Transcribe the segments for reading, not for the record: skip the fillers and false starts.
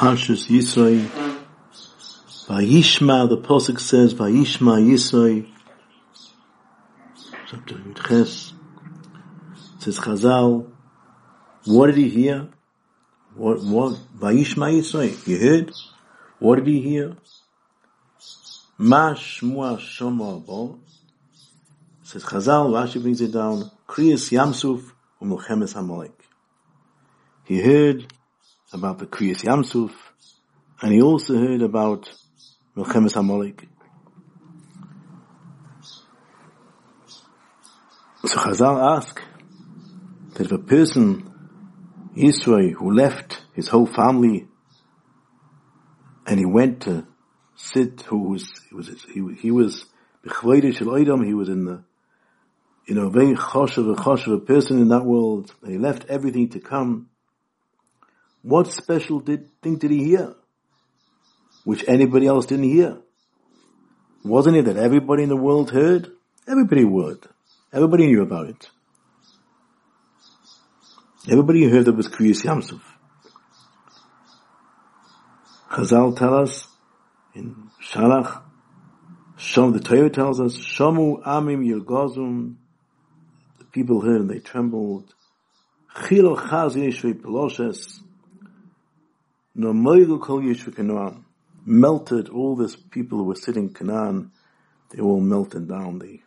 Parshas Yisra'i. Vayishma, the Pesuk says, Vayishma Yisra'i. Chapter Yudches. It says Chazal. What did he hear? What? Vayishma Yisra'i. He heard? What did he hear? Ma shmua shoma bo. It says Chazal, Rashi brings it down. Kriyas Yamsuf Umelchemes Hamalek. He heard about the Kriyas Yamsuf, and he also heard about Milchemes Amalek. So Chazal asked that if a person, Yisrael, who left his whole family and he went to sit, he was in the, very choshev person in that world, and he left everything to come. What special thing did he hear, which anybody else didn't hear? Wasn't it that everybody in the world heard? Everybody heard. Everybody knew about it. Everybody heard that was Kriyas Yamsuf. Chazal tell us in Shalach, the Torah tells us, Shamu Amim Yergozum. The people heard and they trembled. Chilo Chaz Yishrei Peloshes. Melted all these people who were sitting in Canaan. They all melted down. They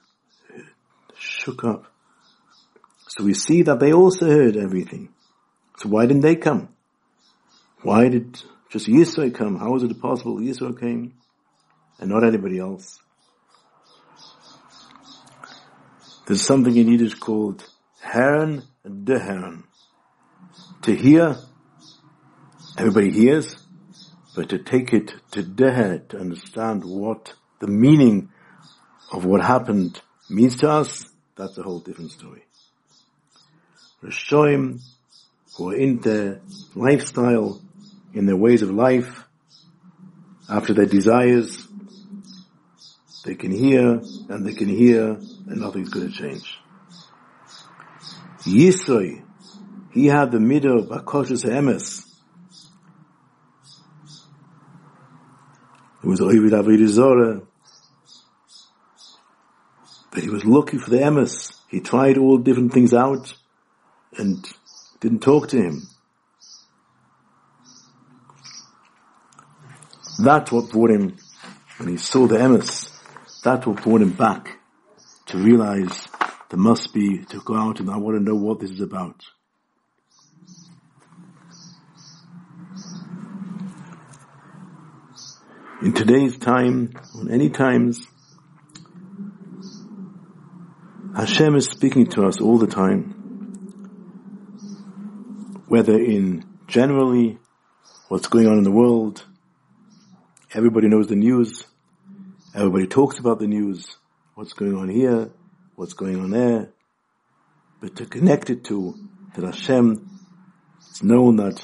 shook up. So we see that they also heard everything. So why didn't they come? Why did just Yisro come? How is it possible Yisro came and not anybody else? There's something in Yiddish called Heron and Deheron. To hear, everybody hears, but to take it to Deher, to understand what the meaning of what happened means to us, that's a whole different story. Reshoyim, who are in their lifestyle, in their ways of life, after their desires, they can hear, and nothing's going to change. Yisro, he had the midah of Akoshu Sehemes. It was oivid avodah zorah. But he was lucky for the emes. He tried all different things out and didn't talk to him. That's what brought him, when he saw the emes, that's what brought him back to realize there must be, to go out and I want to know what this is about. In today's time, on any times, Hashem is speaking to us all the time. Whether in generally what's going on in the world, everybody knows the news, everybody talks about the news, what's going on here, what's going on there, but to connect it to that Hashem, it's known that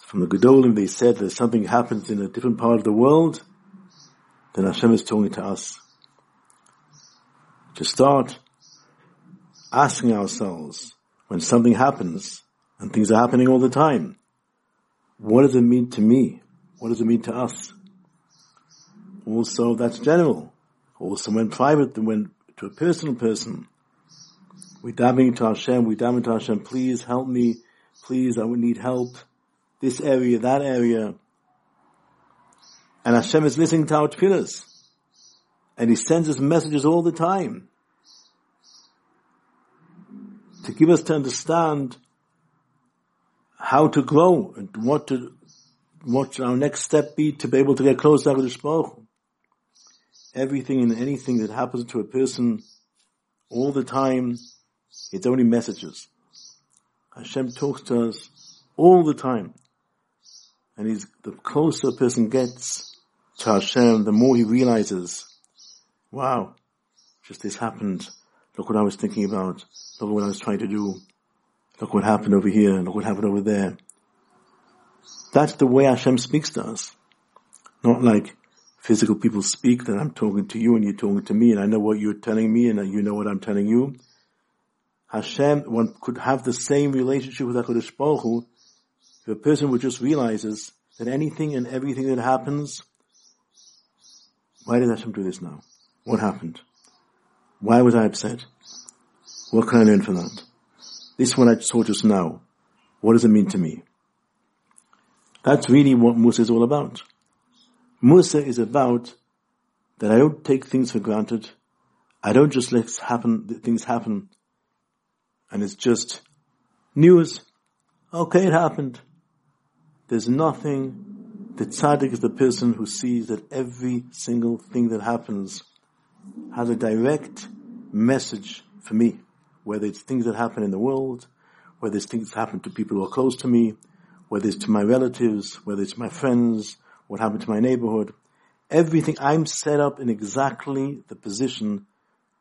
from the Gedolim, they said that something happens in a different part of the world, then Hashem is talking to us. To start asking ourselves, when something happens, and things are happening all the time, what does it mean to me? What does it mean to us? Also, that's general. Also, when private, when to a personal person, we daven to Hashem, please help me, please, I would need help. This area, that area. And Hashem is listening to our Tfillas. And He sends us messages all the time to give us to understand how to grow and what our next step be to be able to get closer to HaKadosh Baruch Hu. Everything and anything that happens to a person all the time, it's only messages. Hashem talks to us all the time. And the closer a person gets to Hashem, the more he realizes, wow, just this happened. Look what I was thinking about. Look what I was trying to do. Look what happened over here. Look what happened over there. That's the way Hashem speaks to us. Not like physical people speak, that I'm talking to you and you're talking to me and I know what you're telling me and you know what I'm telling you. Hashem, one could have the same relationship with HaKadosh Baruch Hu if a person would just realize that anything and everything that happens, why did Hashem do this now? What happened? Why was I upset? What can I learn from that? This one I saw just now, what does it mean to me? That's really what Musa is all about. Musa is about that I don't take things for granted. I don't just let things happen and it's just news. Okay, it happened. There's nothing. The tzaddik is the person who sees that every single thing that happens has a direct message for me. Whether it's things that happen in the world, whether it's things that happen to people who are close to me, whether it's to my relatives, whether it's my friends, what happened to my neighborhood. Everything, I'm set up in exactly the position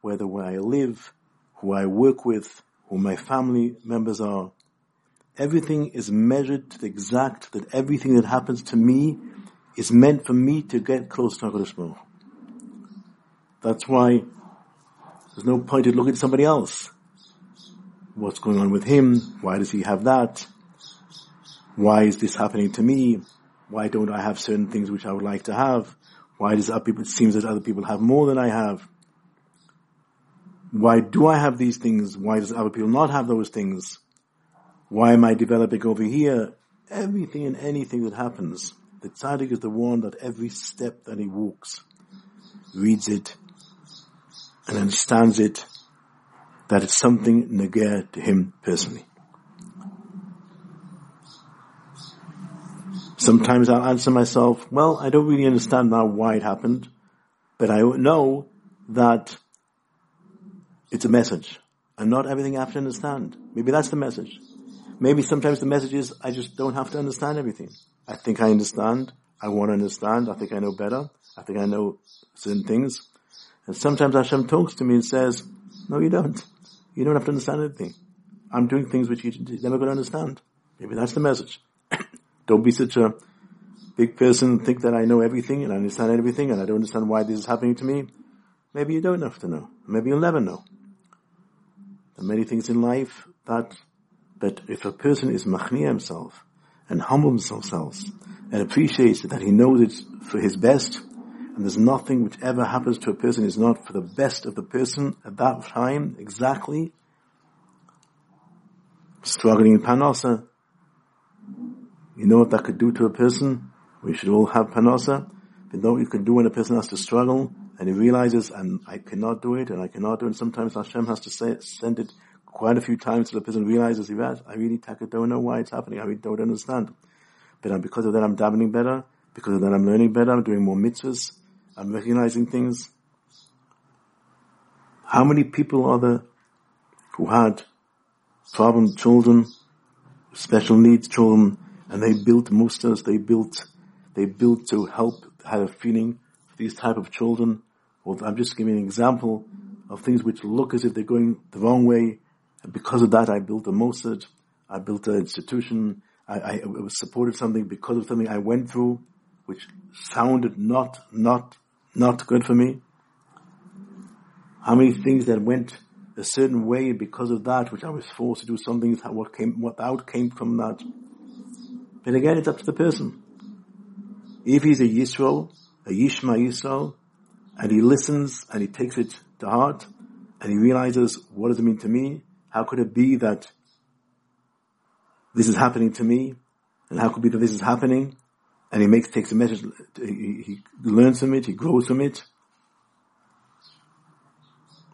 whether where I live, who I work with, who my family members are. Everything is measured to the exact, that everything that happens to me is meant for me to get close to HaKadosh Baruch Hu. That's why there's no point in looking at somebody else. What's going on with him? Why does he have that? Why is this happening to me? Why don't I have certain things which I would like to have? Why does other people, it seems that other people have more than I have? Why do I have these things? Why does other people not have those things? Why am I developing over here? Everything and anything that happens, the tzaddik is the one that every step that he walks, reads it and understands it, that it's something nagar to him personally. Sometimes I'll answer myself, well, I don't really understand now why it happened, but I know that it's a message, and not everything I have to understand. Maybe that's the message. Maybe sometimes the message is, I just don't have to understand everything. I think I understand, I want to understand, I think I know better, I think I know certain things. And sometimes Hashem talks to me and says, no, you don't. You don't have to understand anything. I'm doing things which you're never going to understand. Maybe that's the message. Don't be such a big person, think that I know everything and I understand everything and I don't understand why this is happening to me. Maybe you don't have to know. Maybe you'll never know. There are many things in life that if a person is Makhniya himself and humbles himself and appreciates it, that he knows it's for his best, and there's nothing which ever happens to a person is not for the best of the person at that time, exactly. Struggling in Panasa. You know what that could do to a person? We should all have Panasa. You know what you can do when a person has to struggle and he realizes, and I cannot do it, and I cannot do it. And sometimes Hashem has to send it quite a few times till the person realizes, I really don't know why it's happening. I really don't understand. But because of that, I'm davening better. Because of that, I'm learning better. I'm doing more mitzvahs. I'm recognizing things. How many people are there who had problem children, special needs children, and they built mustas, they built to help, had a feeling for these type of children. Well, I'm just giving an example of things which look as if they're going the wrong way. And because of that, I built a Mosad, I built an institution, I supported something because of something I went through, which sounded not good for me. How many things that went a certain way because of that, which I was forced to do some things, what came from that. But again, it's up to the person. If he's a Yisro, a Yishma Yisro, and he listens and he takes it to heart, and he realizes, what does it mean to me? How could it be that this is happening to me? And how could it be that this is happening? And he takes a message, he learns from it, he grows from it.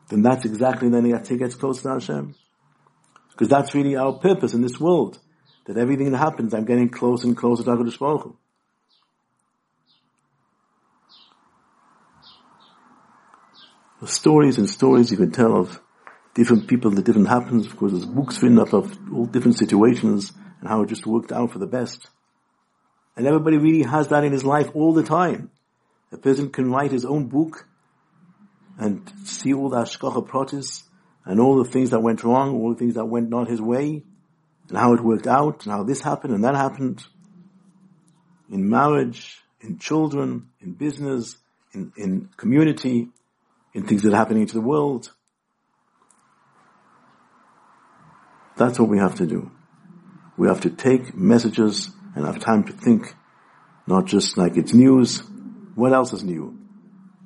Then that's exactly when he gets close to Hashem. Because that's really our purpose in this world. That everything that happens, I'm getting closer and closer to HaKadosh Baruch Hu. There's stories and stories you can tell of different people, the different happens. Of course, there's books written up of all different situations and how it just worked out for the best. And everybody really has that in his life all the time. A person can write his own book and see all the hashgacha pratis and all the things that went wrong, all the things that went not his way, and how it worked out, and how this happened and that happened. In marriage, in children, in business, in community, in things that are happening to the world. That's what we have to do. We have to take messages and have time to think not just like it's news. What else is new?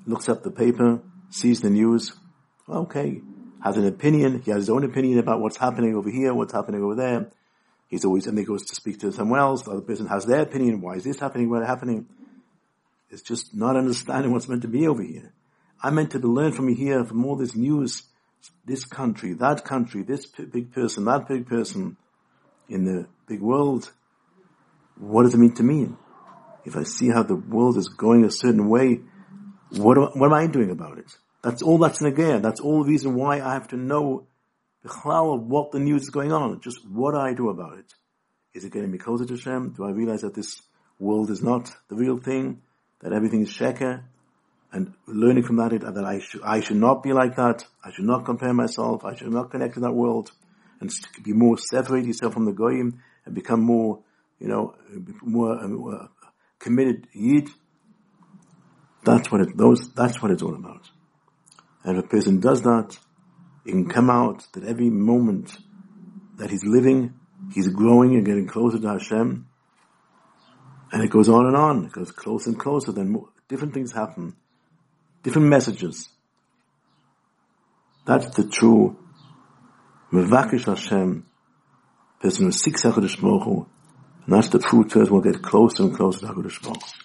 Looks up the paper, sees the news. Okay, has an opinion. He has his own opinion about what's happening over here, what's happening over there. He's always, and he goes to speak to someone else. The other person has their opinion. Why is this happening? What's happening? It's just not understanding what's meant to be over here. I'm meant to learn from here, from all this news, this country, this big person, that big person, in the big world. What does it mean to me? If I see how the world is going a certain way, what am I doing about it? That's all that's nagar. That's all the reason why I have to know the chalal of what the news is going on. Just what I do about it. Is it getting me closer to Hashem? Do I realize that this world is not the real thing? That everything is sheker? And learning from that I should not be like that. I should not compare myself. I should not connect to that world. And be more separate yourself from the goyim. And become more, more committed yid. That's what it's all about. And if a person does that, it can come out that every moment that he's living, he's growing and getting closer to Hashem. And it goes on and on. It goes closer and closer. Then different things happen. Different messages. That's the true Mevakish Hashem, person who seeks HaKadosh Baruch Hu. And that's the true person will get closer and closer to HaKadosh Baruch Hu.